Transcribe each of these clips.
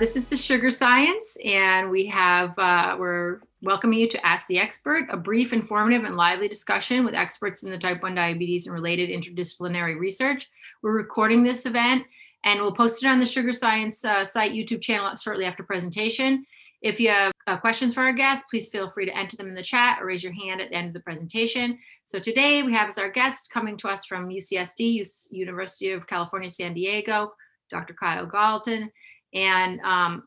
This is the Sugar Science, and we're welcoming you to Ask the Expert, a brief, informative, and lively discussion with experts in the type 1 diabetes and related interdisciplinary research. We're recording this event, and we'll post it on the Sugar Science site YouTube channel shortly after presentation. If you have questions for our guests, please feel free to enter them in the chat or raise your hand at the end of the presentation. So today we have as our guest coming to us from UCSD, University of California, San Diego, Dr. Kyle Galton. And I'll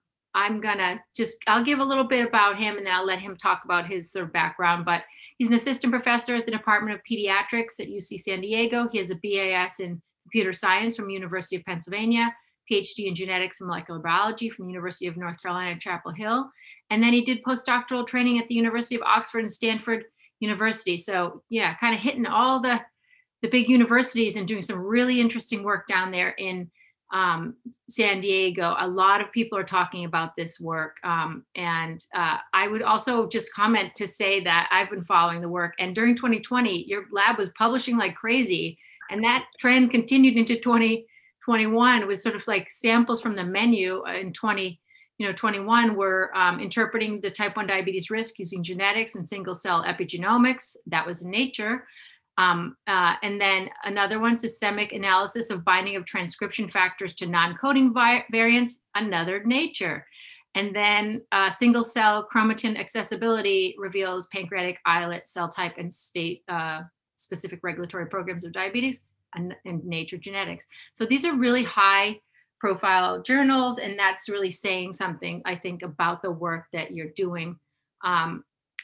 give a little bit about him and then I'll let him talk about his sort of background, but he's an assistant professor at the Department of Pediatrics at UC San Diego. He has a BAS in computer science from University of Pennsylvania, PhD in genetics and molecular biology from University of North Carolina at Chapel Hill. And then he did postdoctoral training at the University of Oxford and Stanford University. So yeah, kind of hitting all the big universities and doing some really interesting work down there in San Diego. A lot of people are talking about this work. I would also just comment to say that I've been following the work, and during 2020, your lab was publishing like crazy. And that trend continued into 2021 with sort of like samples from the menu in 21 were interpreting the type 1 diabetes risk using genetics and single cell epigenomics. That was in Nature. And then another one, systemic analysis of binding of transcription factors to non-coding variants, another Nature. And then single cell chromatin accessibility reveals pancreatic islet cell type and state specific regulatory programs of diabetes, and Nature Genetics. So these are really high profile journals, and that's really saying something, I think, about the work that you're doing.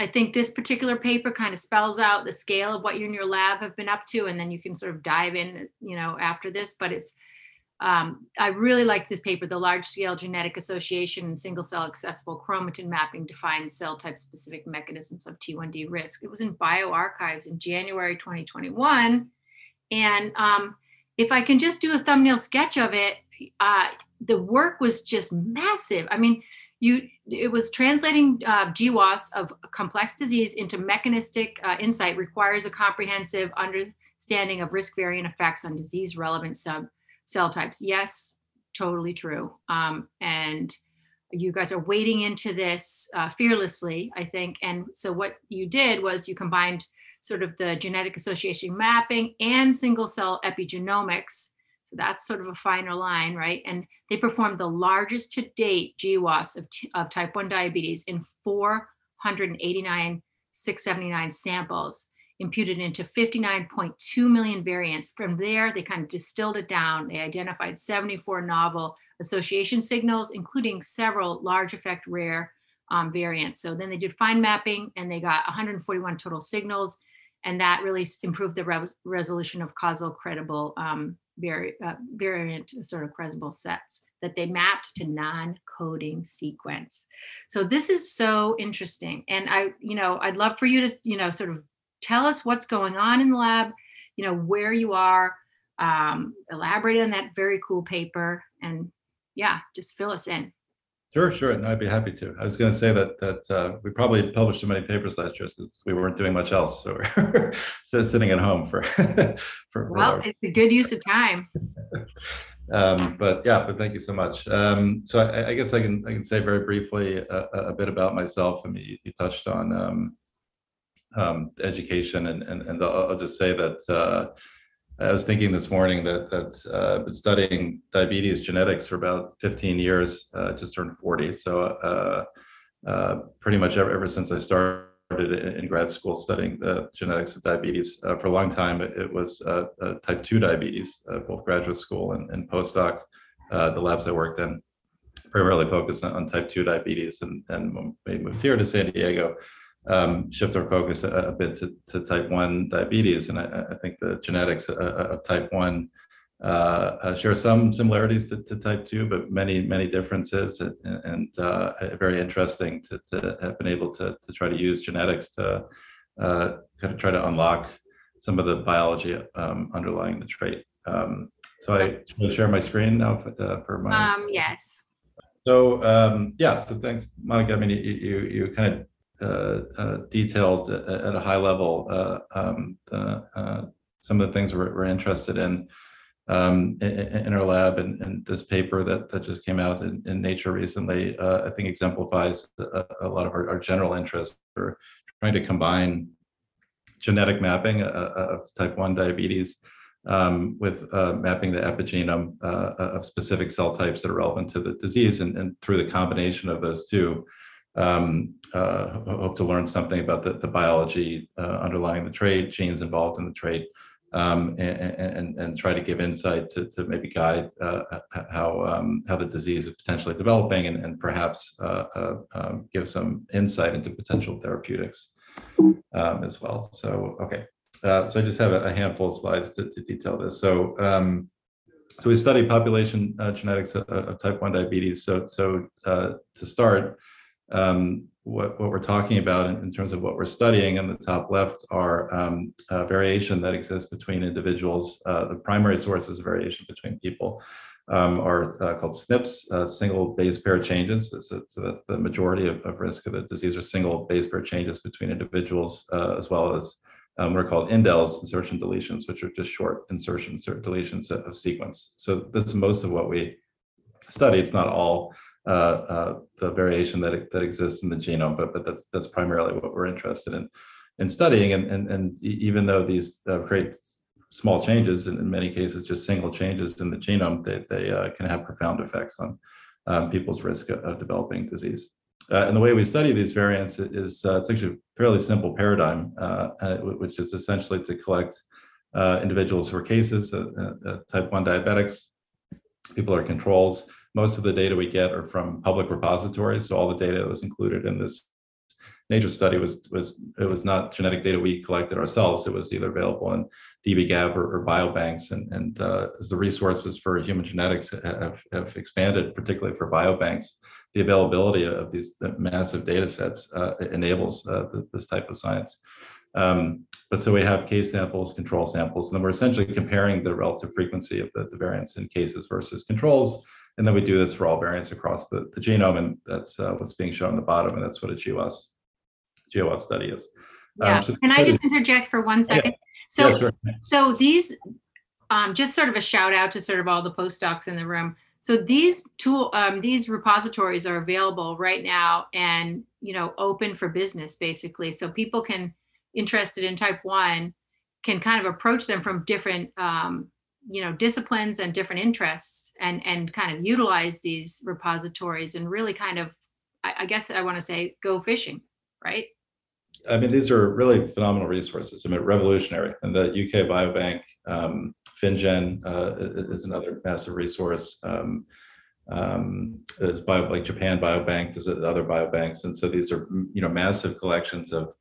I think this particular paper kind of spells out the scale of what you and your lab have been up to, and then you can sort of dive in, after this. But it's, I really like this paper, the large-scale genetic association and single-cell accessible chromatin mapping defines cell type-specific mechanisms of T1D risk. It was in BioRxiv in January 2021, and if I can just do a thumbnail sketch of it, the work was just massive. I mean. It was translating GWAS of complex disease into mechanistic insight requires a comprehensive understanding of risk variant effects on disease relevant sub cell types. Yes, totally true. And you guys are wading into this fearlessly, I think. And so what you did was you combined sort of the genetic association mapping and single cell epigenomics. So that's sort of a finer line, right? And they performed the largest to date GWAS of type 1 diabetes in 489,679 samples, imputed into 59.2 million variants. From there, they kind of distilled it down. They identified 74 novel association signals, including several large effect rare variants. So then they did fine mapping and they got 141 total signals. And that really improved the resolution of causal credible variant sort of credible sets that they mapped to non-coding sequence. So this is so interesting. And I'd love for you to, sort of tell us what's going on in the lab, where you are, elaborate on that very cool paper, and yeah, just fill us in. Sure. No, I'd be happy to. I was going to say that we probably published so many papers last year because we weren't doing much else, so we're sitting at home for. Well, it's a good use of time. But thank you so much. So I guess I can say very briefly a bit about myself. I mean, you touched on education, and I'll just say that. I was thinking this morning that I've been studying diabetes genetics for about 15 years, just turned 40. So pretty much ever since I started in grad school studying the genetics of diabetes, for a long time, it was type 2 diabetes, both graduate school and postdoc. The labs I worked in primarily focused on type 2 diabetes, and when we moved here to San Diego, shift our focus a bit to type 1 diabetes. And I think the genetics of type 1 share some similarities to type 2, but many, many differences, and very interesting to have been able to try to use genetics to kind of try to unlock some of the biology underlying the trait. So I should share my screen now for my... Yes. So, so thanks, Monica. I mean, you kind of detailed at a high level some of the things we're interested in in our lab, and this paper that just came out in Nature recently, I think exemplifies a lot of our general interest for trying to combine genetic mapping of type 1 diabetes with mapping the epigenome of specific cell types that are relevant to the disease, and through the combination of those two, hope to learn something about the biology underlying the trait, genes involved in the trait, and try to give insight to maybe guide how the disease is potentially developing, and perhaps give some insight into potential therapeutics as well. So, okay. So I just have a handful of slides to detail this. So, so we study population genetics of type 1 diabetes. So to start, what we're talking about in terms of what we're studying in the top left are variation that exists between individuals. The primary sources of variation between people are called SNPs, single base pair changes. So that's the majority of risk of the disease, or single base pair changes between individuals, as well as what are called indels, insertion deletions, which are just short insertions or deletions of sequence. So that's most of what we study. It's not all the variation that exists in the genome, but that's primarily what we're interested in studying. And even though these create small changes, and in many cases just single changes in the genome, they can have profound effects on people's risk of developing disease. And the way we study these variants is it's actually a fairly simple paradigm, which is essentially to collect individuals who are cases, type 1 diabetics, people who are controls. Most of the data we get are from public repositories, so all the data that was included in this Nature study was not genetic data we collected ourselves. It was either available in dbGaP or biobanks, and as the resources for human genetics have expanded, particularly for biobanks, the availability of these massive data sets enables this type of science. But so we have case samples, control samples, and then we're essentially comparing the relative frequency of the variants in cases versus controls. And then we do this for all variants across the genome, and that's what's being shown on the bottom, and that's what a GWAS study is. Yeah. So can I just interject for 1 second? Yeah. So, yeah, sure. So these, just sort of a shout out to sort of all the postdocs in the room. So these repositories are available right now, and open for business basically. So people interested in type 1 can kind of approach them from different disciplines and different interests, and kind of utilize these repositories and really kind of, I guess I want to say, go fishing. Right? I mean, these are really phenomenal resources. I mean, revolutionary. And the UK Biobank, FinnGen is another massive resource. There's like Japan Biobank, there's other biobanks. And so these are, massive collections of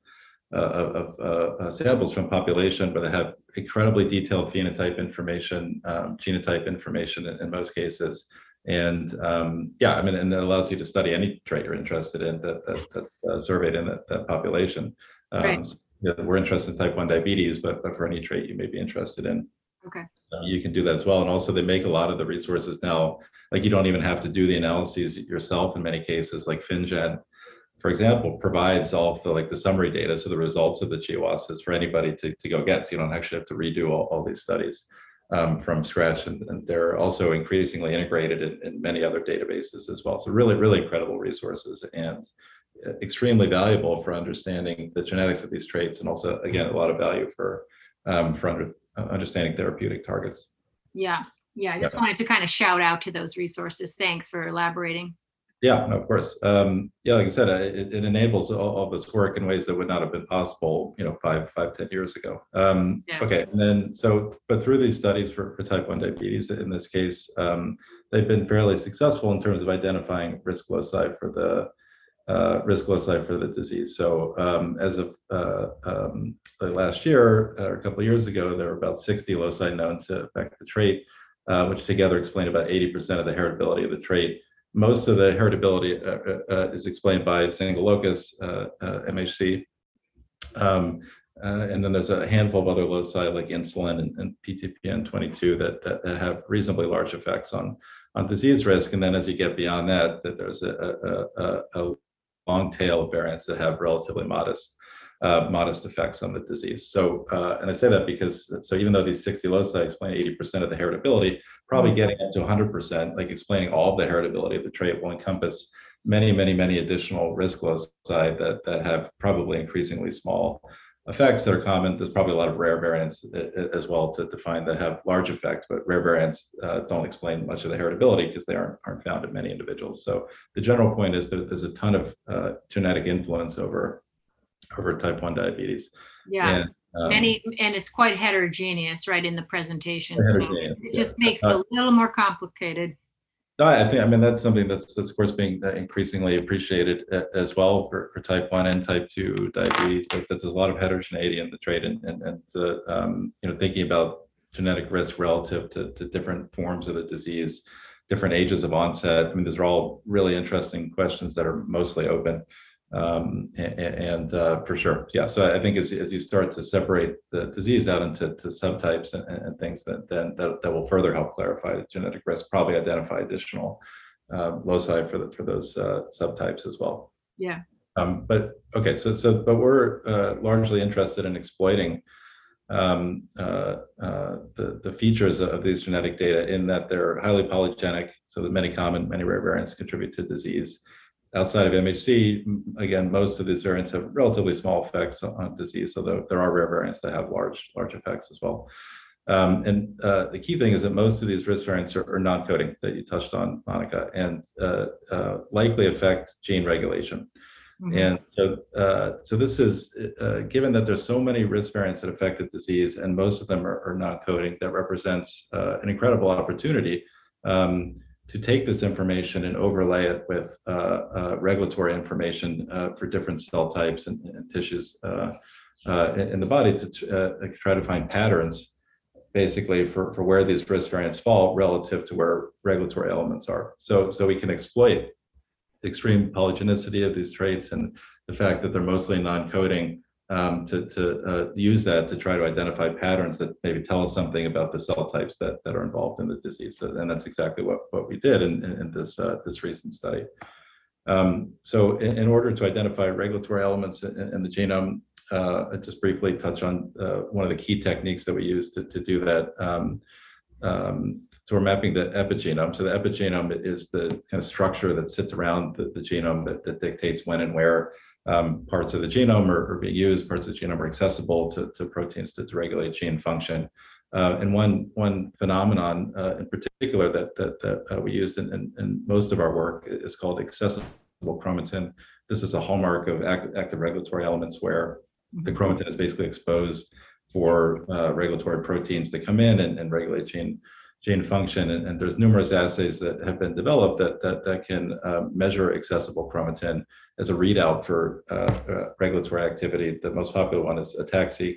samples from population, but they have incredibly detailed phenotype information, genotype information in most cases. And and it allows you to study any trait you're interested in that surveyed in that population. Right. So, we're interested in type 1 diabetes, but for any trait you may be interested in. Okay. You can do that as well. And also they make a lot of the resources now, like you don't even have to do the analyses yourself in many cases, like FinnGen, for example, provides all of the summary data. So the results of the GWAS is for anybody to go get, so you don't actually have to redo all these studies from scratch, and they're also increasingly integrated in many other databases as well. So really, really incredible resources, and extremely valuable for understanding the genetics of these traits, and also, again, a lot of value for understanding therapeutic targets. Yeah. I just wanted to kind of shout out to those resources. Thanks for elaborating. Yeah, no, of course. Like I said, it enables all this work in ways that would not have been possible, 5, 10 years ago. Okay, and then but through these studies for type 1 diabetes, in this case, they've been fairly successful in terms of identifying risk loci for the disease. So as of last year, or a couple of years ago, there were about 60 loci known to affect the trait, which together explain about 80% of the heritability of the trait. Most of the heritability is explained by single locus, MHC. And then there's a handful of other loci like insulin and PTPN22 that have reasonably large effects on disease risk. And then as you get beyond that, there's a long tail of variants that have relatively modest modest effects on the disease. So, and I say that because, so even though these 60 loci explain 80% of the heritability, probably getting up to 100%, like explaining all of the heritability of the trait will encompass many, many, many additional risk loci that have probably increasingly small effects that are common. There's probably a lot of rare variants as well to define that have large effects, but rare variants don't explain much of the heritability because they aren't found in many individuals. So the general point is that there's a ton of genetic influence over type 1 diabetes. Yeah, and it's quite heterogeneous, right, in the presentation. So it just makes it a little more complicated. I think, I mean, that's something that's of course being increasingly appreciated as well for type 1 and type 2 diabetes. There's a lot of heterogeneity in the trait, and you know, thinking about genetic risk relative to different forms of the disease, different ages of onset. I mean, these are all really interesting questions that are mostly open. For sure. Yeah. So I think as you start to separate the disease out into subtypes and things, that will further help clarify the genetic risk, probably identify additional loci for those subtypes as well. Yeah. But we're largely interested in exploiting the features of these genetic data in that they're highly polygenic. So that many common, many rare variants contribute to disease. Outside of MHC, again, most of these variants have relatively small effects on disease, although there are rare variants that have large effects as well. The key thing is that most of these risk variants are non-coding, that you touched on, Monica, and likely affect gene regulation. Mm-hmm. And so this is, given that there's so many risk variants that affect the disease, and most of them are non-coding, that represents an incredible opportunity to take this information and overlay it with regulatory information for different cell types and tissues in the body to try to find patterns, basically, for where these risk variants fall relative to where regulatory elements are. So we can exploit the extreme polygenicity of these traits and the fact that they're mostly non-coding to use that to try to identify patterns that maybe tell us something about the cell types that are involved in the disease. So, and that's exactly what we did in this recent study. So in order to identify regulatory elements in the genome, I'll just briefly touch on one of the key techniques that we use to do that. So we're mapping the epigenome. So the epigenome is the kind of structure that sits around the genome that dictates when and where parts of the genome are being used, parts of the genome are accessible to proteins to regulate gene function. And one phenomenon in particular that we used in most of our work is called accessible chromatin. This is a hallmark of active regulatory elements where the chromatin is basically exposed for regulatory proteins that come in and regulate gene function. And there's numerous assays that have been developed that can measure accessible chromatin as a readout for regulatory activity. The most popular one is ATAC-seq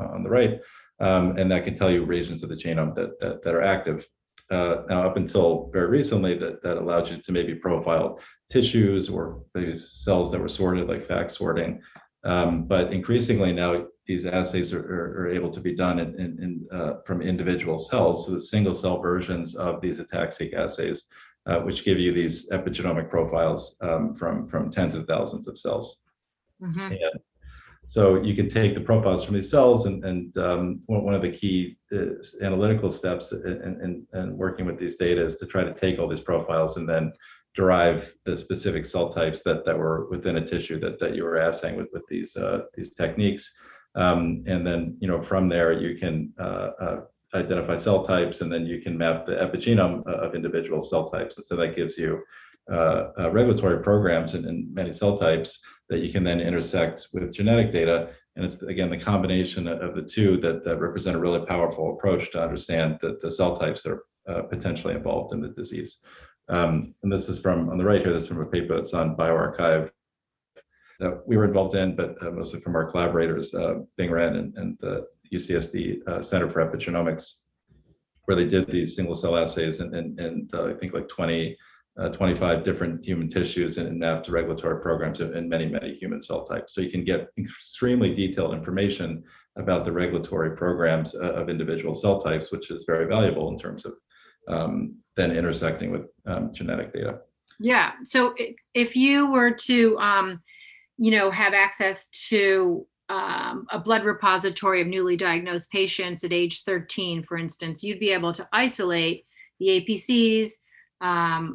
on the right, and that can tell you regions of the genome that are active. Now, up until very recently, that allowed you to maybe profile tissues or maybe cells that were sorted, like FACS sorting. But increasingly now, these assays are able to be done from individual cells, so the single cell versions of these ATAC-seq assays, which give you these epigenomic profiles from tens of thousands of cells. Mm-hmm. And so you can take the profiles from these cells, and one of the key analytical steps in working with these data is to try to take all these profiles and then derive the specific cell types that were within a tissue that you were assaying with these techniques. And then, you know, from there, you can identify cell types, and then you can map the epigenome of individual cell types. And so that gives you regulatory programs in many cell types that you can then intersect with genetic data. And it's, again, the combination of the two that represent a really powerful approach to understand the cell types that are potentially involved in the disease. And this is from, on the right here, this is from a paper that's on BioRxiv that we were involved in, but mostly from our collaborators, Bing Ren and the UCSD Center for Epigenomics, where they did these single cell assays and I think like 25 different human tissues and mapped regulatory programs in many, many human cell types. So you can get extremely detailed information about the regulatory programs of individual cell types, which is very valuable in terms of then intersecting with genetic data. Yeah, so if you were to, you know, have access to a blood repository of newly diagnosed patients at age 13, for instance, you'd be able to isolate the APCs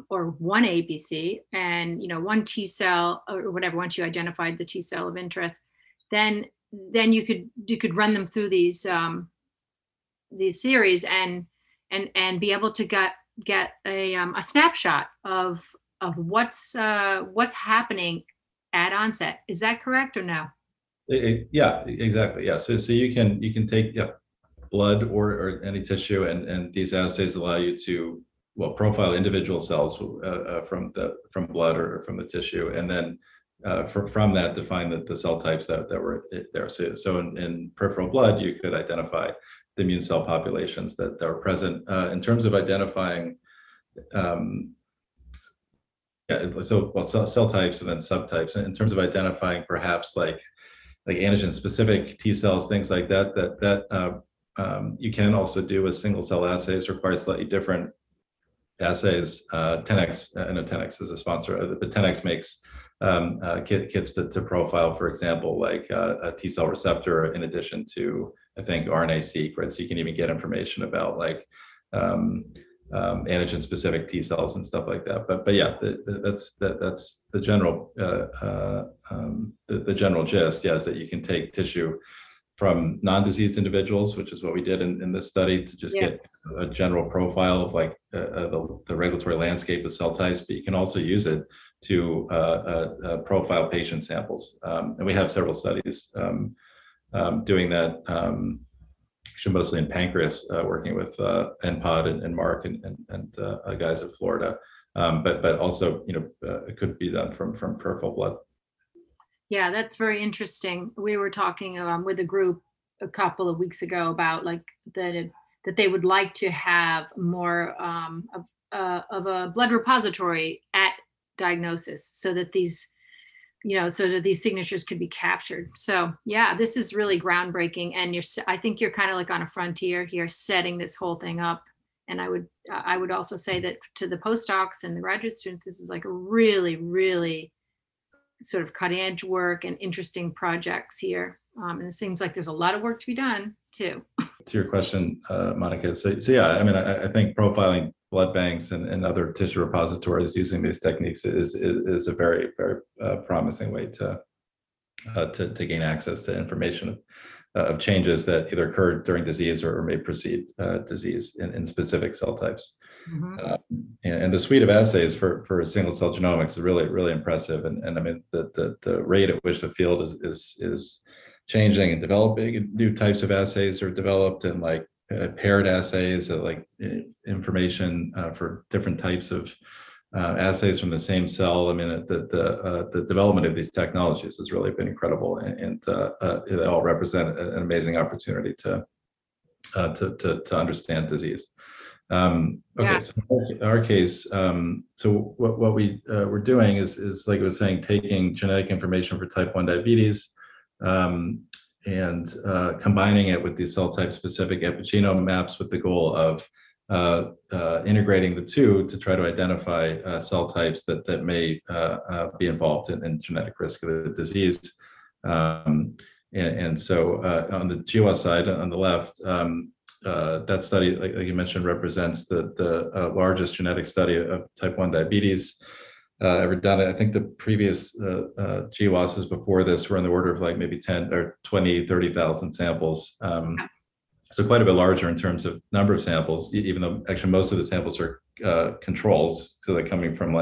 or one APC and, you know, one T cell or whatever. Once you identified the T cell of interest, then you could run them through these series and be able to get a snapshot of what's happening at onset. Is that correct or no? Yeah, exactly. Yeah. So you can take blood or any tissue, and these assays allow you to profile individual cells from blood or from the tissue, and then from that define the cell types that were there. So in peripheral blood, you could identify the immune cell populations that are present. In terms of identifying cell types and then subtypes, in terms of identifying perhaps like antigen-specific T cells, things like that you can also do with single-cell assays. Require slightly different assays. 10x, I know 10x is a sponsor, but 10x makes kits to profile, for example, like a T cell receptor, in addition to, I think, RNA-seq, right? So you can even get information about antigen-specific T cells and stuff like that. But yeah, that's the general the general gist. Yeah, is that you can take tissue from non-diseased individuals, which is what we did in this study, to just get a general profile of the regulatory landscape of cell types. But you can also use it to profile patient samples, and we have several studies doing that. Mostly in pancreas, working with nPOD and Mark and guys in Florida, but also it could be done from peripheral blood. Yeah, that's very interesting. We were talking with a group a couple of weeks ago about that they would like to have more of a blood repository at diagnosis, so that these so that these signatures could be captured. So yeah, this is really groundbreaking, and I think you're kind of on a frontier here, setting this whole thing up. And I would also say that to the postdocs and the graduate students, this is a really, really sort of cutting edge work and interesting projects here. And it seems like there's a lot of work to be done too. To your question, Monica. So yeah, I mean, I think profiling blood banks and other tissue repositories using these techniques is a very, very promising way to gain access to information of changes that either occurred during disease or may precede disease in specific cell types. Mm-hmm. And the suite of assays for single cell genomics is really, really impressive. And I mean, the rate at which the field is changing and developing, and new types of assays are developed, and paired assays, information for different types of assays from the same cell. I mean, the development of these technologies has really been incredible, and they all represent an amazing opportunity to understand disease. So in our case, so what we were doing is like I was saying, taking genetic information for type 1 diabetes. And combining it with these cell type specific epigenome maps, with the goal of integrating the two to try to identify cell types that may be involved in genetic risk of the disease. So on the GWAS side, on the left, that study, like you mentioned, represents the largest genetic study of type 1 diabetes ever done. I think the previous GWASs before this were in the order of maybe 10 or 20, 30,000 samples. So quite a bit larger in terms of number of samples, even though actually most of the samples are controls. So they're coming from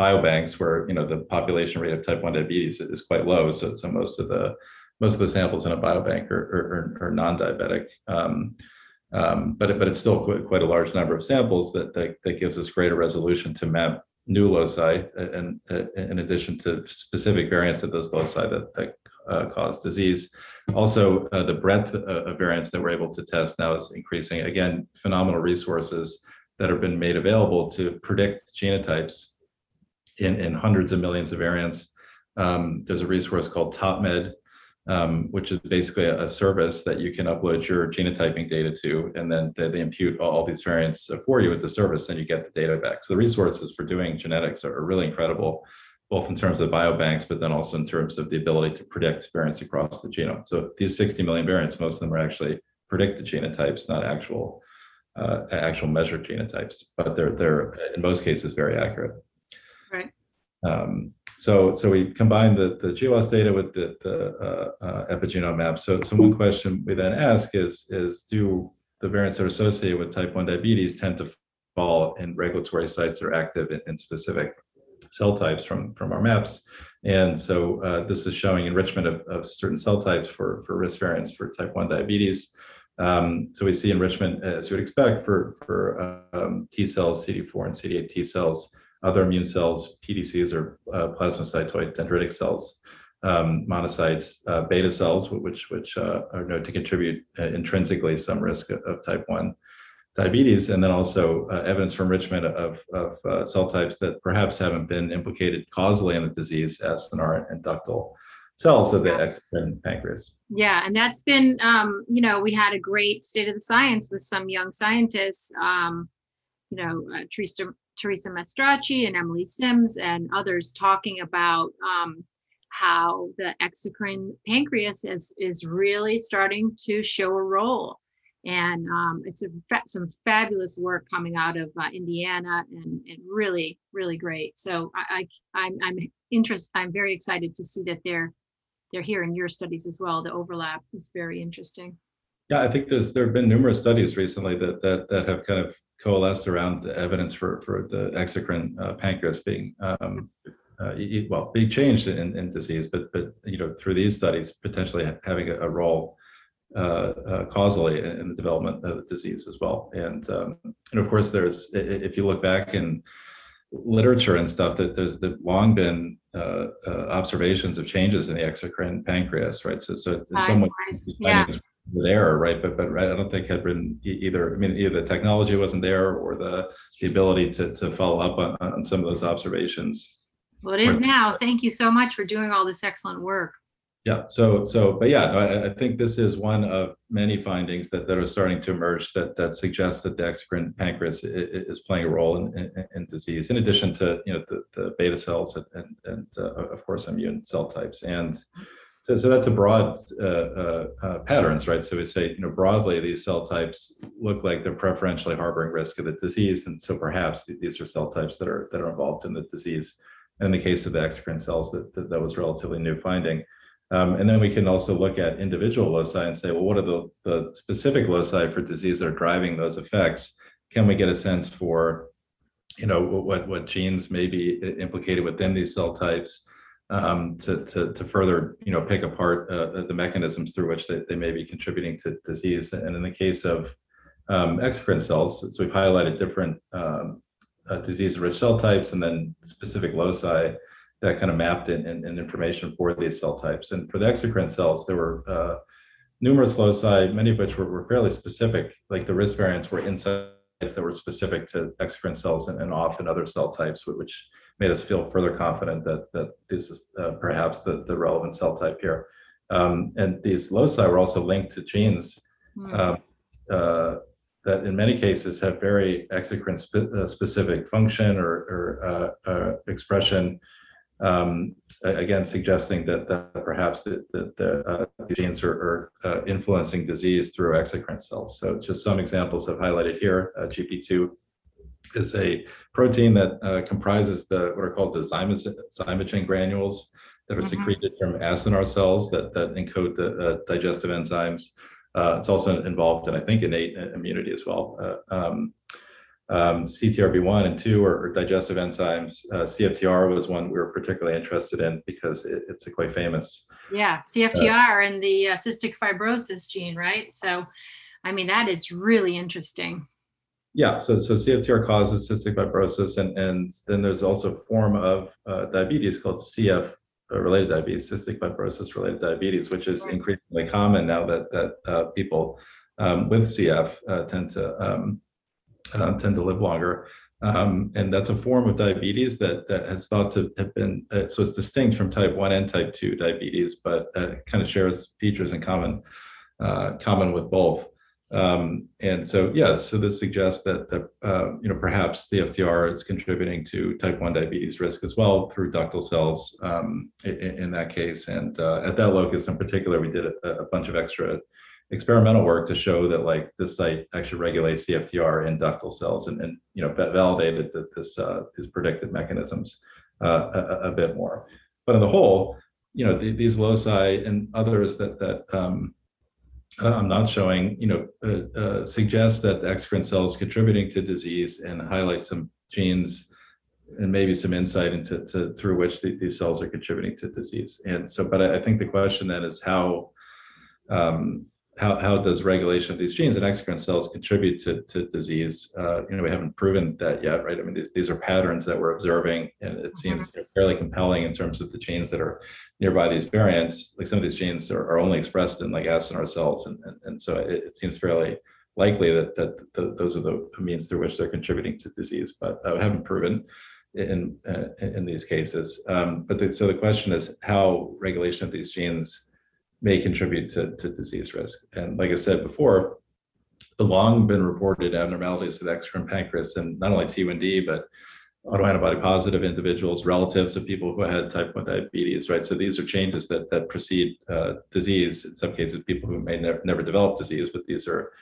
biobanks where, the population rate of type 1 diabetes is quite low. So most of the samples in a biobank are non-diabetic. But it's still quite a large number of samples that gives us greater resolution to map new loci, and in addition to specific variants of those loci that cause disease. Also, the breadth of variants that we're able to test now is increasing. Again, phenomenal resources that have been made available to predict genotypes in hundreds of millions of variants. There's a resource called TopMed, which is basically a service that you can upload your genotyping data to, and then they impute all these variants for you at the service, and you get the data back. So the resources for doing genetics are really incredible. both in terms of biobanks, but then also in terms of the ability to predict variants across the genome. So these 60 million variants, most of them are actually predicted genotypes, not actual measured genotypes, but they're in most cases very accurate. Right. So we combine the GWAS data with the epigenome map. So one question we then ask is do the variants that are associated with type 1 diabetes tend to fall in regulatory sites that are active in specific cell types from our maps? And so this is showing enrichment of certain cell types for risk variants for type 1 diabetes. So we see enrichment, as you would expect, for T cells, CD4 and CD8 T cells, other immune cells, PDCs or plasmacytoid dendritic cells, monocytes, beta cells, which are known to contribute intrinsically some risk of type 1 diabetes, and then also evidence from enrichment of cell types that perhaps haven't been implicated causally in the disease, acinar and ductal cells of the exocrine pancreas. Yeah, and that's been, we had a great state of the science with some young scientists, Teresa Mastracci and Emily Sims and others talking about how the exocrine pancreas is really starting to show a role. And it's some fabulous work coming out of Indiana, and really, really great. So I'm very excited to see that they're here in your studies as well. The overlap is very interesting. Yeah, I think there have been numerous studies recently that have kind of coalesced around the evidence for the exocrine pancreas being being changed in disease, but through these studies potentially having a role causally in the development of the disease as well. And of course, if you look back in literature and stuff, that there's long been observations of changes in the exocrine pancreas, right? So it's in some ways an error, right? But I don't think had been either the technology wasn't there or the ability to follow up on some of those observations. Well, it is now. Thank you so much for doing all this excellent work. Yeah. I think this is one of many findings that are starting to emerge that suggests that the exocrine pancreas is playing a role in disease, in addition to the beta cells and of course immune cell types. And so that's a broad patterns, right? So we say broadly these cell types look like they're preferentially harboring risk of the disease, and so perhaps these are cell types that are involved in the disease. And in the case of the exocrine cells, that was a relatively new finding. And then we can also look at individual loci and say, well, what are the specific loci for disease that are driving those effects? Can we get a sense for, what genes may be implicated within these cell types to further, pick apart the mechanisms through which they may be contributing to disease? And in the case of exocrine cells, so we've highlighted different disease-rich cell types and then specific loci that kind of mapped in information for these cell types. And for the exocrine cells, there were numerous loci, many of which were fairly specific, like the risk variants were insights that were specific to exocrine cells and often other cell types, which made us feel further confident that this is perhaps the relevant cell type here. And these loci were also linked to genes that in many cases have very exocrine specific function or expression, again, suggesting that perhaps the genes are influencing disease through exocrine cells. So just some examples I've highlighted here. GP2 is a protein that comprises what are called the zymogen granules that are secreted from acinar cells that encode the digestive enzymes. It's also involved in, I think, innate immunity as well. CTRB1 and 2 are digestive enzymes. CFTR was one we were particularly interested in because it's quite famous. Yeah, CFTR and the cystic fibrosis gene, right? So, I mean, that is really interesting. Yeah, so CFTR causes cystic fibrosis, and then there's also a form of diabetes called CF-related diabetes, cystic fibrosis-related diabetes, which is increasingly common now that people with CF tend to live longer, and that's a form of diabetes that has thought to have been so it's distinct from type 1 and type 2 diabetes, but kind of shares features in common with both. And so, yeah, so this suggests that, perhaps CFTR is contributing to type 1 diabetes risk as well through ductal cells in that case. And at that locus in particular, we did a bunch of extra experimental work to show that like this site actually regulates CFTR in ductal cells and you know, validated that this is predictive mechanisms a bit more. But on the whole, you know, these loci and others that I'm not showing, you know, suggest that the exocrine cells contributing to disease and highlight some genes and maybe some insight into through which these cells are contributing to disease. And so, but I think the question then is how does regulation of these genes in exocrine cells contribute to disease? You know, we haven't proven that yet, right? I mean, these are patterns that we're observing, and it seems fairly compelling in terms of the genes that are nearby these variants. Like some of these genes are only expressed in like acinar cells, and so it seems fairly likely that those are the means through which they're contributing to disease, but I haven't proven in these cases. So the question is how regulation of these genes may contribute to disease risk. And like I said before, the long been reported abnormalities of the exocrine pancreas and not only T1D, but autoantibody positive individuals, relatives of people who had type 1 diabetes, right? So these are changes that precede disease. In some cases, people who may never develop disease, but these are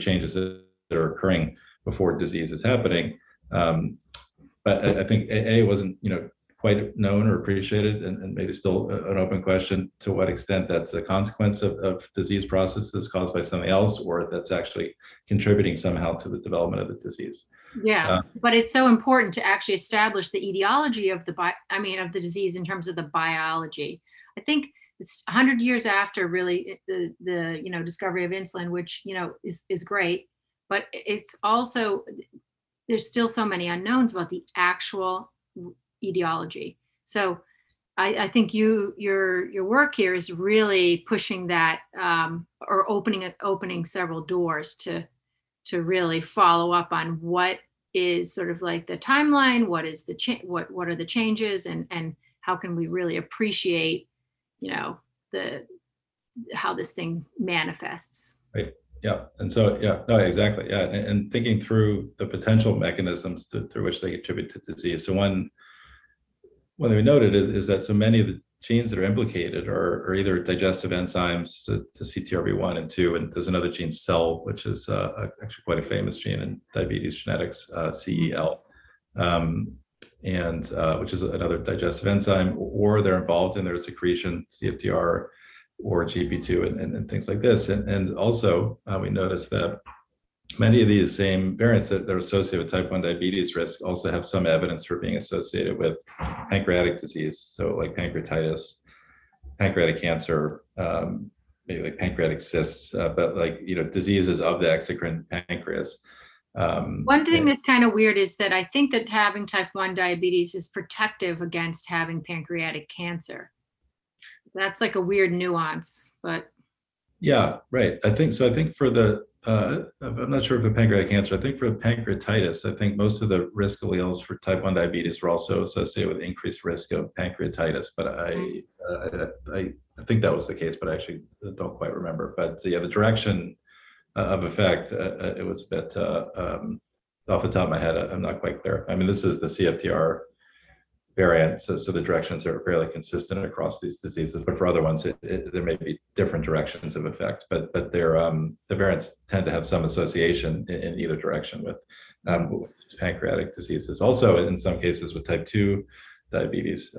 changes that are occurring before disease is happening. But I think AA wasn't, you know, quite known or appreciated, and maybe still an open question to what extent that's a consequence of disease processes caused by something else, or that's actually contributing somehow to the development of the disease. Yeah, but it's so important to actually establish the etiology of the disease in terms of the biology. I think it's 100 years after really the you know, discovery of insulin, which, you know, is great, but it's also, there's still so many unknowns about the actual etiology. So I think your work here is really pushing that or opening several doors to really follow up on what is sort of like the timeline, what is the what are the changes, and how can we really appreciate, you know, how this thing manifests. Right. Yeah. And so, yeah, no, exactly. Yeah. And thinking through the potential mechanisms through which they contribute to disease. So one thing we noted is that so many of the genes that are implicated are either digestive enzymes to CTRB1 and 2, and there's another gene, CEL, which is actually quite a famous gene in diabetes genetics, CEL, and which is another digestive enzyme, or they're involved in their secretion, CFTR or GP2 and things like this. And also we noticed that many of these same variants that are associated with type 1 diabetes risk also have some evidence for being associated with pancreatic disease. So like pancreatitis, pancreatic cancer, maybe like pancreatic cysts, but like, you know, diseases of the exocrine pancreas. One thing that's kind of weird is that I think that having type 1 diabetes is protective against having pancreatic cancer. That's like a weird nuance, but. Yeah, right. I think so. I think for the, I'm not sure if it's pancreatic cancer. I think for pancreatitis, I think most of the risk alleles for type 1 diabetes were also associated with increased risk of pancreatitis. But I think that was the case, but I actually don't quite remember. But yeah, the direction of effect, it was a bit off the top of my head. I'm not quite clear. I mean, this is the CFTR variant, so the directions are fairly consistent across these diseases, but for other ones there may be different directions of effect, but they're the variants tend to have some association in either direction with pancreatic diseases, also in some cases with type 2 diabetes,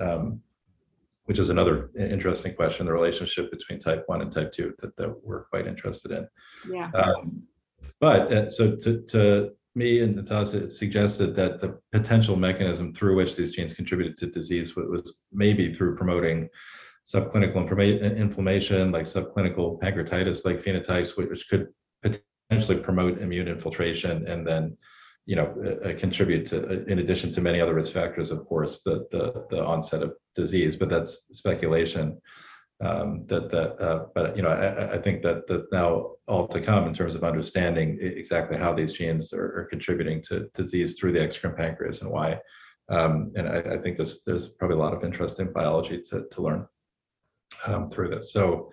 which is another interesting question, the relationship between type 1 and type 2 that we're quite interested in. Yeah. So to me and Natasha suggested that the potential mechanism through which these genes contributed to disease was maybe through promoting subclinical inflammation, like subclinical pancreatitis-like phenotypes, which could potentially promote immune infiltration, and then, you know, contribute to, in addition to many other risk factors, of course, the onset of disease. But that's speculation. But you know, I think that that's now all to come in terms of understanding exactly how these genes are contributing to disease through the exocrine pancreas and why. And I think there's probably a lot of interesting biology to learn through this. So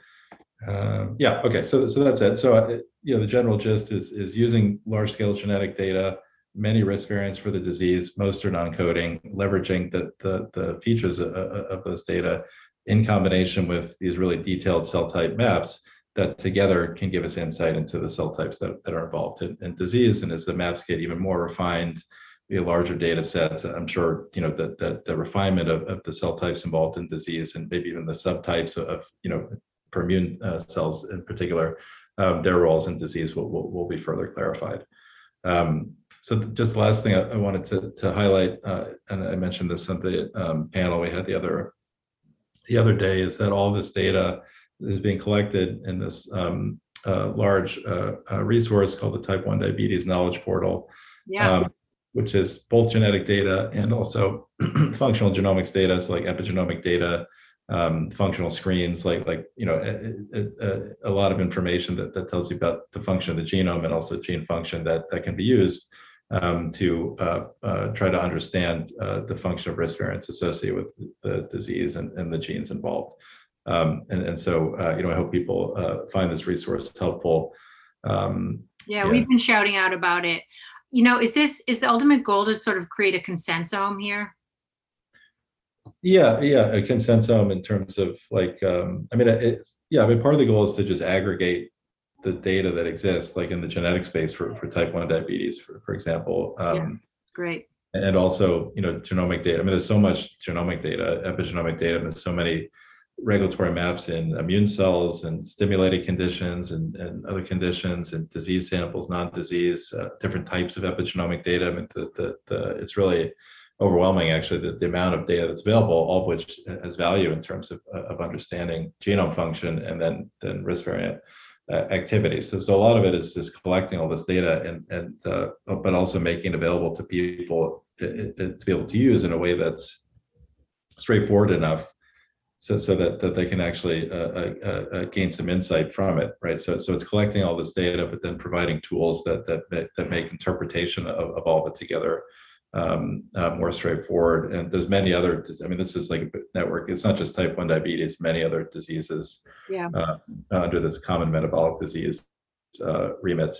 Yeah, okay, so that's it. So the general gist is using large-scale genetic data, many risk variants for the disease, most are non-coding, leveraging the features of those data in combination with these really detailed cell type maps that together can give us insight into the cell types that are involved in disease. And as the maps get even more refined via larger data sets, I'm sure the refinement of the cell types involved in disease, and maybe even the subtypes of per immune cells in particular, their roles in disease will be further clarified. So just the last thing I wanted to highlight, and I mentioned this on the panel we had the other day, is that all this data is being collected in this large resource called the Type 1 Diabetes Knowledge Portal, which is both genetic data and also functional genomics data, so like epigenomic data, functional screens, a lot of information that tells you about the function of the genome and also gene function that can be used to try to understand the function of risk variants associated with the disease and the genes involved. So I hope people find this resource helpful. We've been shouting out about it. Is the ultimate goal to sort of create a consensome here? A consensome in terms of part of the goal is to just aggregate the data that exists, like in the genetic space for type 1 diabetes, for example. It's great. And also, genomic data. There's so much genomic data, epigenomic data, and there's so many regulatory maps in immune cells and stimulated conditions and other conditions and disease samples, non-disease, different types of epigenomic data. It's really overwhelming, actually, the amount of data that's available, all of which has value in terms of understanding genome function and then risk variant activity. So a lot of it is just collecting all this data and but also making it available to people to be able to use in a way that's straightforward enough so that they can actually gain some insight from it, right? So it's collecting all this data, but then providing tools that make interpretation of all of it together more straightforward. And there's many other, this is like a network. It's not just type 1 diabetes, many other diseases under this common metabolic disease remit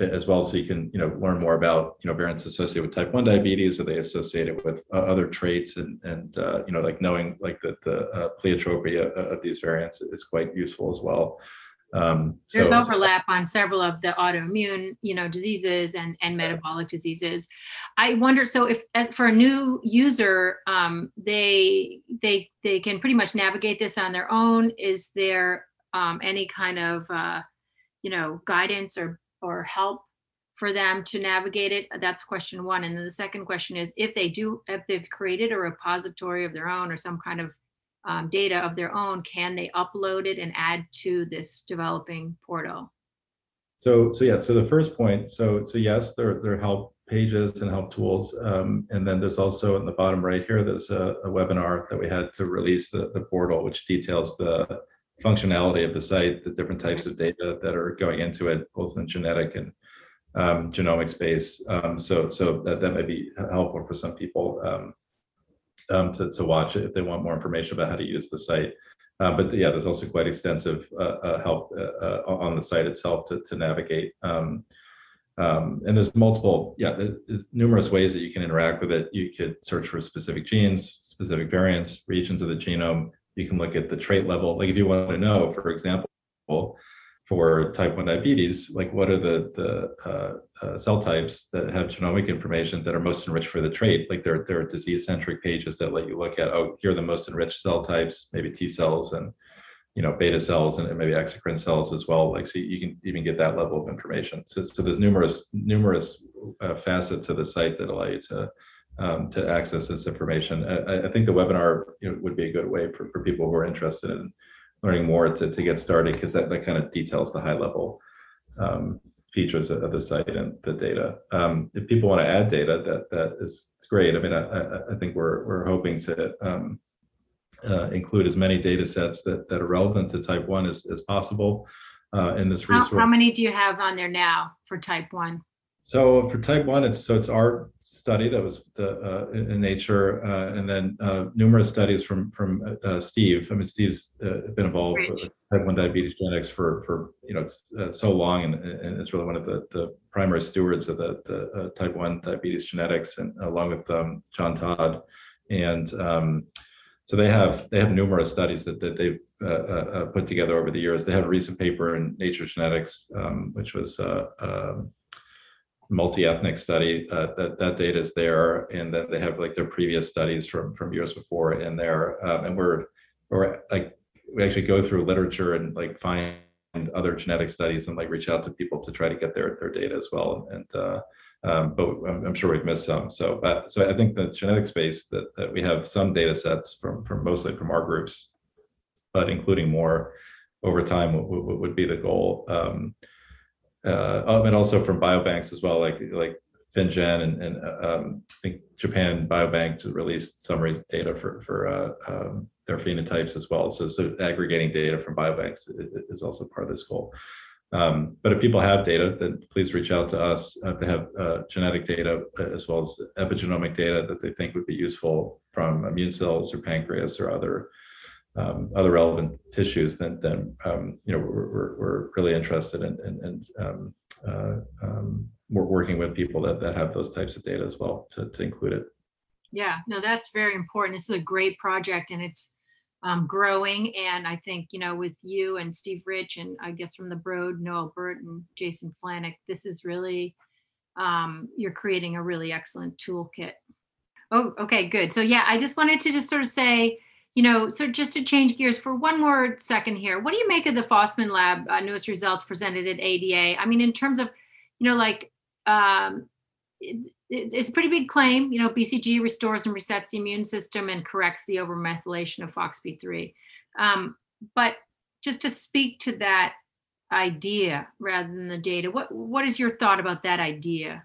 as well. So you can, learn more about, variants associated with type 1 diabetes, or they associate it with other traits and like knowing like the pleiotropy of these variants is quite useful as well. There's overlap on several of the autoimmune, diseases and metabolic diseases. I wonder, so if for a new user, they can pretty much navigate this on their own. Is there any kind of guidance or help for them to navigate it? That's question one. And then the second question is, if they've created a repository of their own or some kind of data of their own, can they upload it and add to this developing portal? So the first point, so yes, there are help pages and help tools, and then there's also in the bottom right here, there's a webinar that we had to release the portal, which details the functionality of the site, the different types of data that are going into it, both in genetic and genomic space. So that may be helpful for some people to watch it if they want more information about how to use the site. But there's also quite extensive help on the site itself to navigate. And there's multiple, numerous ways that you can interact with it. You could search for specific genes, specific variants, regions of the genome. You can look at the trait level. Like if you want to know, for example, for type 1 diabetes, like what are the cell types that have genomic information that are most enriched for the trait? Like there are disease-centric pages that let you look at, here are the most enriched cell types, maybe T cells and beta cells and maybe exocrine cells as well. Like so, you can even get that level of information. So there's numerous facets of the site that allow you to access this information. I think the webinar would be a good way for people who are interested in learning more to get started, because that kind of details the high level features of the site and the data. If people want to add data, that is great. I think we're hoping to include as many data sets that are relevant to type 1 as possible in this resource. How many do you have on there now for type 1? So for type 1, it's our study that was in Nature, and then numerous studies from Steve. I mean, Steve's been involved with Type 1 diabetes genetics for so long, and it's really one of the primary stewards of the Type 1 diabetes genetics, and along with John Todd, and so they have numerous studies that they've put together over the years. They had a recent paper in Nature Genetics, which was multi-ethnic study, that data is there, and then they have like their previous studies from years before in there, and we actually go through literature and like find other genetic studies and like reach out to people to try to get their data as well, and but I'm sure we've missed some. So I think the genetic space that we have some data sets from mostly from our groups, but including more over time would be the goal. And also from biobanks as well, like FinnGen and I think Japan Biobank released summary data for their phenotypes as well. So aggregating data from biobanks is also part of this goal. But if people have data, then please reach out to us. They have genetic data as well as epigenomic data that they think would be useful from immune cells or pancreas or other relevant tissues, then we're really interested in we're working with people that have those types of data as well to include it. Yeah, no, that's very important. This is a great project, and it's growing. And I think, with you and Steve Rich, and I guess from the Broad, Noel Burton, Jason Flanick, this is really, you're creating a really excellent toolkit. Oh, okay, good. So yeah, I just wanted to just sort of say, so just to change gears for one more second here, what do you make of the Faustman lab newest results presented at ADA? I mean, in terms of, it's a pretty big claim, BCG restores and resets the immune system and corrects the overmethylation of FOXP3. But just to speak to that idea rather than the data, what is your thought about that idea?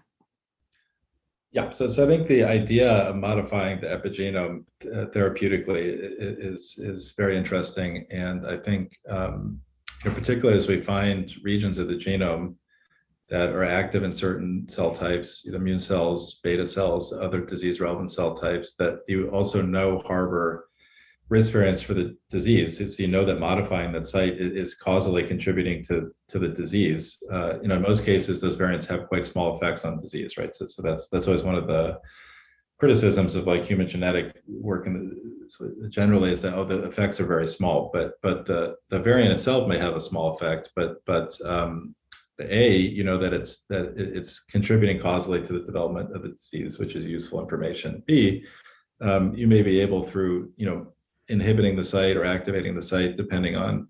Yeah, so I think the idea of modifying the epigenome therapeutically is very interesting. And I think, particularly as we find regions of the genome that are active in certain cell types, immune cells, beta cells, other disease-relevant cell types that you also know harbor risk variants for the disease. It's, that modifying that site is causally contributing to the disease. In most cases, those variants have quite small effects on disease, right? So that's always one of the criticisms of like human genetic work generally is that the effects are very small, but the variant itself may have a small effect, but that it's contributing causally to the development of the disease, which is useful information. B, you may be able through, inhibiting the site or activating the site, depending on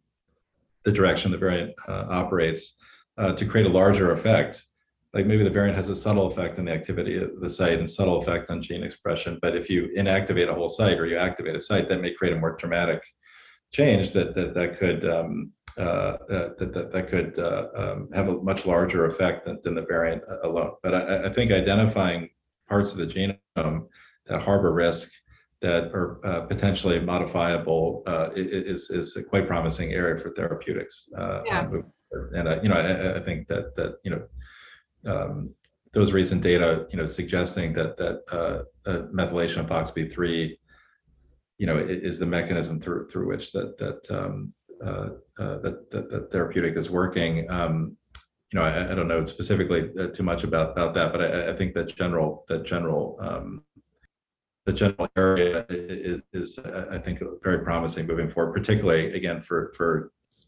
the direction the variant operates, to create a larger effect. Like maybe the variant has a subtle effect on the activity of the site and subtle effect on gene expression. But if you inactivate a whole site or you activate a site, that may create a more dramatic change that could have a much larger effect than the variant alone. But I think identifying parts of the genome that harbor risk that are potentially modifiable is a quite promising area for therapeutics. Yeah. And I think that those recent data suggesting that methylation of FOXP3 is the mechanism through which that therapeutic is working. I don't know specifically too much about that, but I think the general area is I think very promising moving forward, particularly again for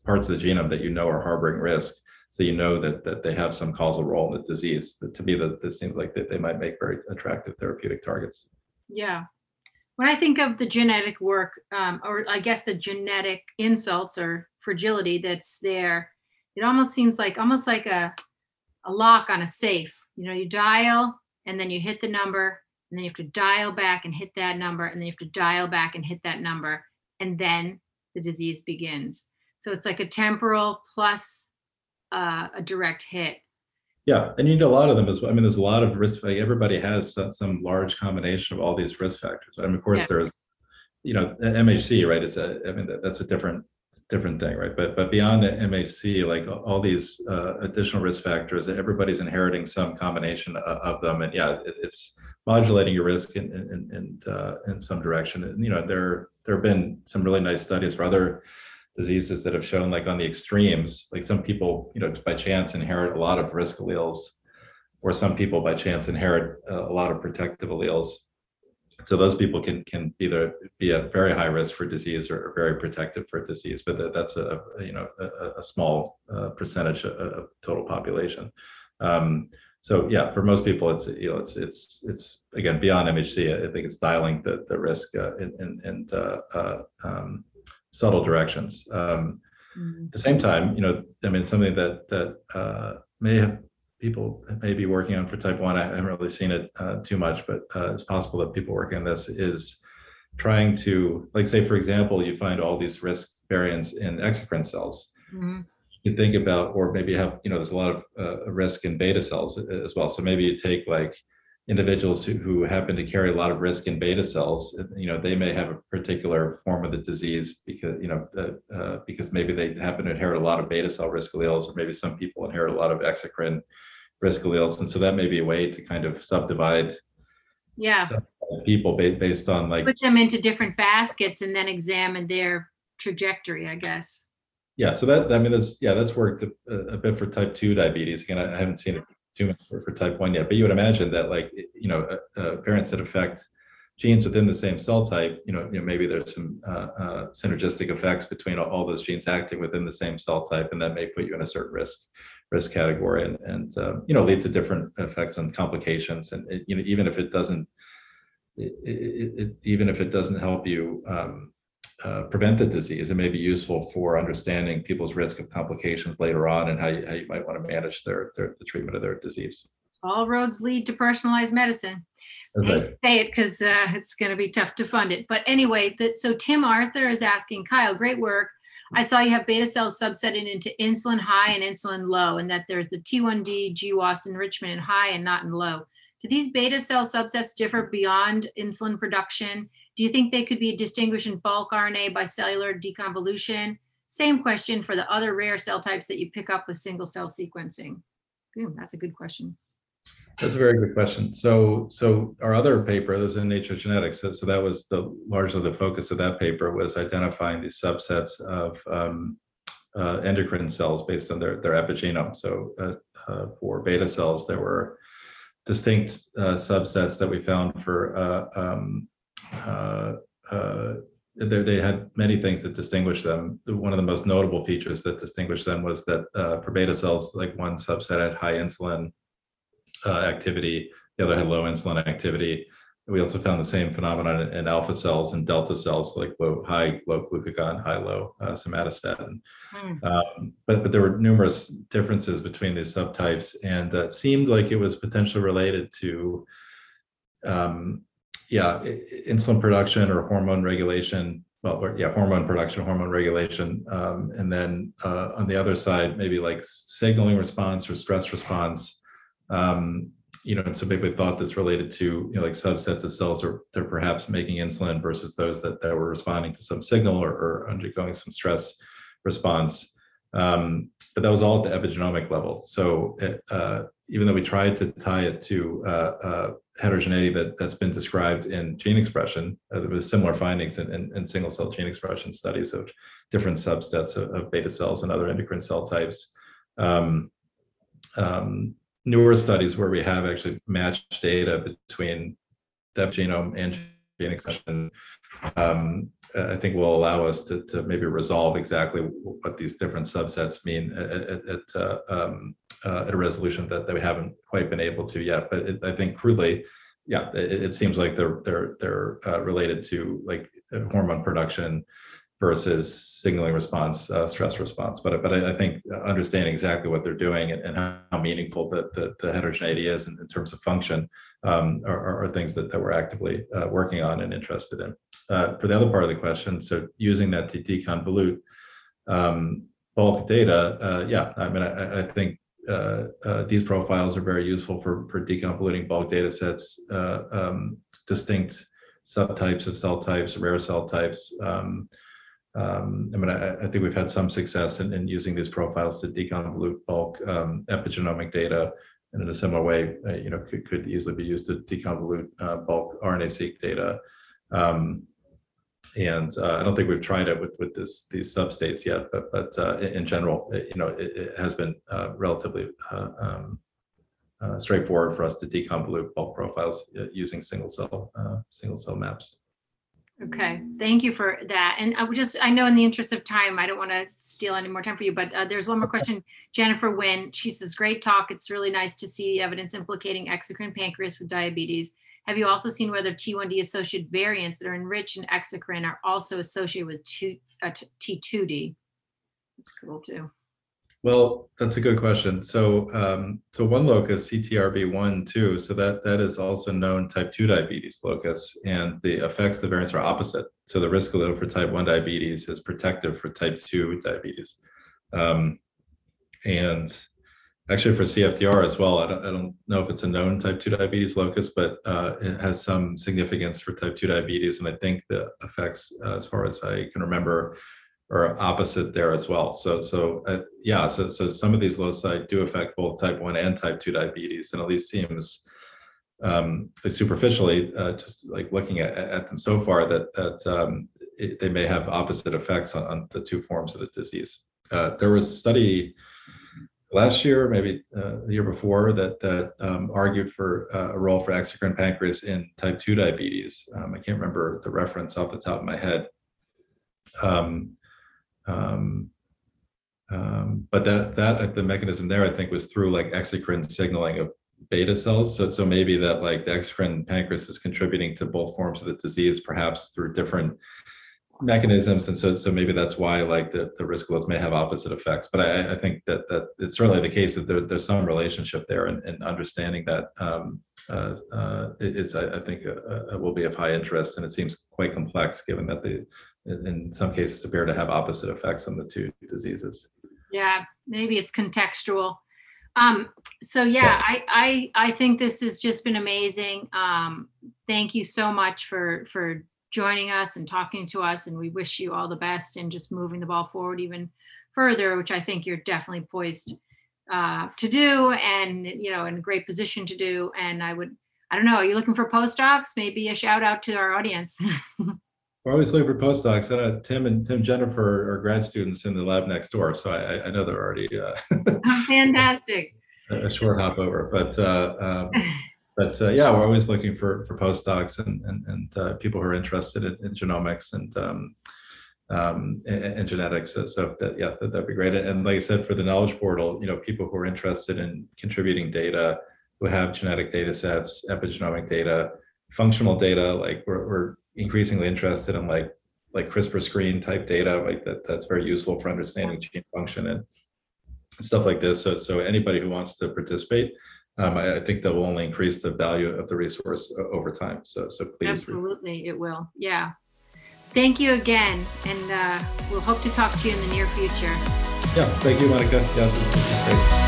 parts of the genome that are harboring risk, so that they have some causal role in the disease. That to me, this seems like that they might make very attractive therapeutic targets. Yeah. When I think of the genetic work, or I guess the genetic insults or fragility that's there, it almost seems like a lock on a safe. You dial and then you hit the number, and then you have to dial back and hit that number, and then you have to dial back and hit that number, and then the disease begins. So it's like a temporal plus a direct hit. Yeah, and you need a lot of them as well. I mean, there's a lot of risk. Like everybody has some large combination of all these risk factors. I mean, of course, there's, MHC, right? That's a different different thing, right? But beyond MHC, like all these additional risk factors, everybody's inheriting some combination of them, and yeah, it's modulating your risk in some direction. And, you know, there have been some really nice studies for other diseases that have shown, like on the extremes, like some people, you know, by chance inherit a lot of risk alleles, or some people by chance inherit a lot of protective alleles. So those people can either be at very high risk for disease or very protective for disease, but that's a small percentage of total population. So yeah, for most people, it's again beyond MHC. I think it's dialing the risk in subtle directions. At the same time, you know, I mean, something that may have people may be working on for type 1, I haven't really seen it too much, but it's possible that people working on this is trying to, like, say, for example, you find all these risk variants in exocrine cells. Mm-hmm. You think about, or maybe have, you know, there's a lot of risk in beta cells as well. So maybe you take like individuals who happen to carry a lot of risk in beta cells, you know, they may have a particular form of the disease because, you know, because maybe they happen to inherit a lot of beta cell risk alleles, or maybe some people inherit a lot of exocrine risk alleles. And so that may be a way to kind of subdivide people based on, like, put them into different baskets and then examine their trajectory, I guess. Yeah, so that, I mean, that's worked a bit for type 2 diabetes. Again, I haven't seen it too much for type 1 yet, but you would imagine that, like, you know, variants that affect genes within the same cell type, you know maybe there's some synergistic effects between all those genes acting within the same cell type, and that may put you in a certain risk category, and you know, lead to different effects on complications. And it, you know, even if it doesn't help you prevent the disease, it may be useful for understanding people's risk of complications later on, and how you might want to manage the treatment of their disease. All roads lead to personalized medicine. I hate to say it because it's going to be tough to fund it. But anyway, so Tim Arthur is asking, Kyle, great work. I saw you have beta cells subsetted into insulin high and insulin low, and that there's the T1D GWAS enrichment in high and not in low. Do these beta cell subsets differ beyond insulin production? Do you think they could be distinguished in bulk RNA by cellular deconvolution? Same question for the other rare cell types that you pick up with single cell sequencing. Ooh, that's a good question. That's a very good question. So our other paper, this is in Nature Genetics, so that was largely the focus of that paper, was identifying these subsets of endocrine cells based on their epigenome. So for beta cells, there were distinct subsets that we found for they had many things that distinguished them. One of the most notable features that distinguished them was that for beta cells, like, one subset had high insulin activity, the other had low insulin activity. We also found the same phenomenon in alpha cells and delta cells, like high, low glucagon, high-low somatostatin. But there were numerous differences between these subtypes, and it seemed like it was potentially related to insulin production or hormone regulation. Hormone production, hormone regulation. And then on the other side, maybe like signaling response or stress response. You know, and so maybe we thought this related to, you know, like subsets of cells are they're perhaps making insulin versus those that were responding to some signal or undergoing some stress response. But that was all at the epigenomic level. So even though we tried to tie it to heterogeneity that's been described in gene expression, there was similar findings in single cell gene expression studies of different subsets of beta cells and other endocrine cell types. Newer studies where we have actually matched data between the genome and gene expression, I think will allow us to maybe resolve exactly what these different subsets mean at a resolution that we haven't quite been able to yet. But I think crudely, it seems like they're related to, like, hormone production versus signaling response, stress response. But I think understanding exactly what they're doing and how meaningful the heterogeneity is in terms of function are things that we're actively working on and interested in. For the other part of the question, so using that to deconvolute bulk data, I think these profiles are very useful for deconvoluting bulk data sets, distinct subtypes of cell types, rare cell types, I mean, I think we've had some success in using these profiles to deconvolute bulk epigenomic data, and in a similar way, you know, could easily be used to deconvolute bulk RNA-seq data. And I don't think we've tried it with these substates yet, but in general, you know, it has been relatively straightforward for us to deconvolute bulk profiles using single cell maps. Okay, thank you for that. And I know in the interest of time, I don't want to steal any more time for you, but there's one more question. Jennifer Wynn, she says, great talk. It's really nice to see evidence implicating exocrine pancreas with diabetes. Have you also seen whether T1D associated variants that are enriched in exocrine are also associated with T2D? That's cool too. Well, that's a good question. So, so one locus, CTRB1 too, so that is also known type 2 diabetes locus, and the effects of the variants are opposite. So the risk allele for type 1 diabetes is protective for type 2 diabetes. And actually for CFTR as well, I don't know if it's a known type 2 diabetes locus, but it has some significance for type 2 diabetes. And I think the effects, as far as I can remember, or opposite there as well. So some of these loci do affect both type 1 and type 2 diabetes, and at least seems superficially, just like looking at them so far, that they may have opposite effects on the two forms of the disease. There was a study last year, maybe the year before, that argued for a role for exocrine pancreas in type 2 diabetes. I can't remember the reference off the top of my head. But that the mechanism there, I think, was through like exocrine signaling of beta cells. So maybe that like the exocrine pancreas is contributing to both forms of the disease, perhaps through different mechanisms. And so maybe that's why like the risk alleles may have opposite effects. But I think that it's certainly the case that there's some relationship there, and understanding that I think will be of high interest, and it seems quite complex given that the in some cases appear to have opposite effects on the two diseases. Yeah, maybe it's contextual. I think this has just been amazing. Thank you so much for joining us and talking to us, and we wish you all the best in just moving the ball forward even further, which I think you're definitely poised to do, and you know, in a great position to do. And I don't know, are you looking for postdocs? Maybe a shout out to our audience. We're always looking for postdocs. I know Tim Jennifer are grad students in the lab next door, so I know they're already fantastic. A short hop over, but yeah, we're always looking for postdocs and people who are interested in genomics and genetics. So that'd be great. And like I said, for the knowledge portal, you know, people who are interested in contributing data, who have genetic data sets, epigenomic data, functional data, like we're increasingly interested in like CRISPR screen type data, like that's very useful for understanding gene function and stuff like this. So anybody who wants to participate, I think that will only increase the value of the resource over time. So please. Absolutely, it will. Yeah. Thank you again. And we'll hope to talk to you in the near future. Yeah, thank you, Monica. Yeah, this is great.